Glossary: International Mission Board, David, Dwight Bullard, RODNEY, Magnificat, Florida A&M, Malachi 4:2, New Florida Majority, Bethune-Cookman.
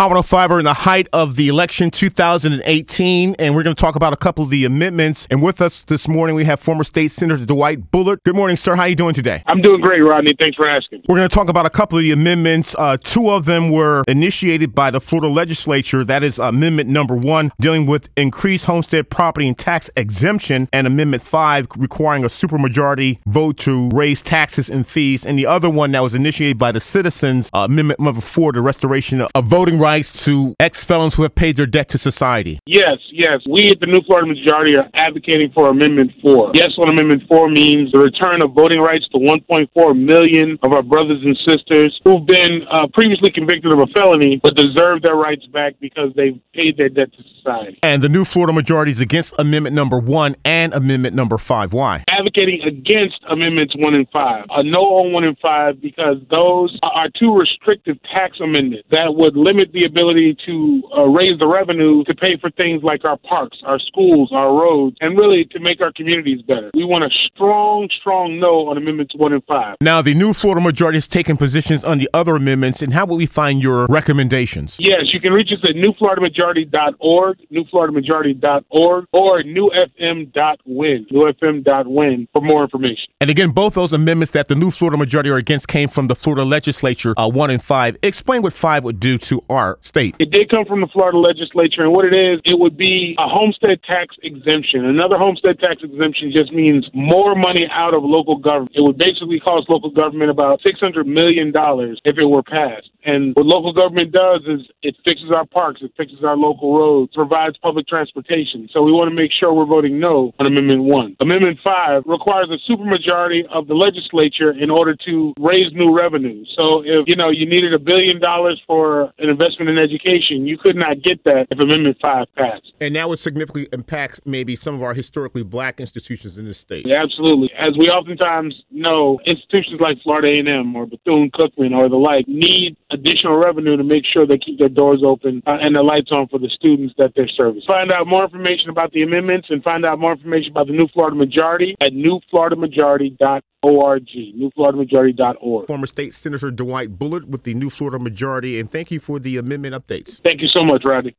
Hot 105 are in the height of the election 2018, and we're going to talk about a couple of the amendments. And with us this morning, we have former State Senator Dwight Bullard. Good morning, sir. How are you doing today? I'm doing great, Rodney. Thanks for asking. We're going to talk about a couple of the amendments. Two of them were initiated by the Florida legislature. That is Amendment Number 1, dealing with increased homestead property and tax exemption, and Amendment 5, requiring a supermajority vote to raise taxes and fees. And the other one that was initiated by the citizens, Amendment Number 4, the restoration of voting rights to ex-felons who have paid their debt to society. Yes. We at the New Florida Majority are advocating for Amendment 4. Yes on Amendment 4 means the return of voting rights to 1.4 million of our brothers and sisters who've been previously convicted of a felony but deserve their rights back because they've paid their debt to society. And the New Florida Majority is against Amendment Number 1 and Amendment Number 5. Why? Advocating against Amendments 1 and 5. A no on 1 and 5 because those are two restrictive tax amendments that would limit the ability to raise the revenue to pay for things like our parks, our schools, our roads, and really to make our communities better. We want a strong no on Amendments 1 and 5. Now, the New Florida Majority has taken positions on the other amendments, and how will we find your recommendations? Yes, you can reach us at newfloridamajority.org, newfloridamajority.org, or newfm.win, newfm.win for more information. And again, both those amendments that the New Florida Majority are against came from the Florida legislature, 1 and 5. Explain what 5 would do to our state. It did come from the Florida legislature, and what it is, it would be a homestead tax exemption. Another homestead tax exemption just means more money out of local government. It would basically cost local government about $600 million if it were passed. And what local government does is it fixes our parks, it fixes our local roads, provides public transportation. So we want to make sure we're voting no on Amendment 1. Amendment 5 requires a supermajority of the legislature in order to raise new revenue. So if, you needed $1 billion for an investment in education, you could not get that if Amendment 5 passed. And that would significantly impact maybe some of our historically black institutions in this state. Yeah, absolutely. As we oftentimes know, institutions like Florida A&M or Bethune-Cookman or the like need additional revenue to make sure they keep their doors open and the lights on for the students that they're serving. Find out more information about the amendments and find out more information about the New Florida Majority at newfloridamajority.org. newfloridamajority.org. Former State Senator Dwight Bullard with the New Florida Majority, and thank you for the amendment updates. Thank you so much, Rodney.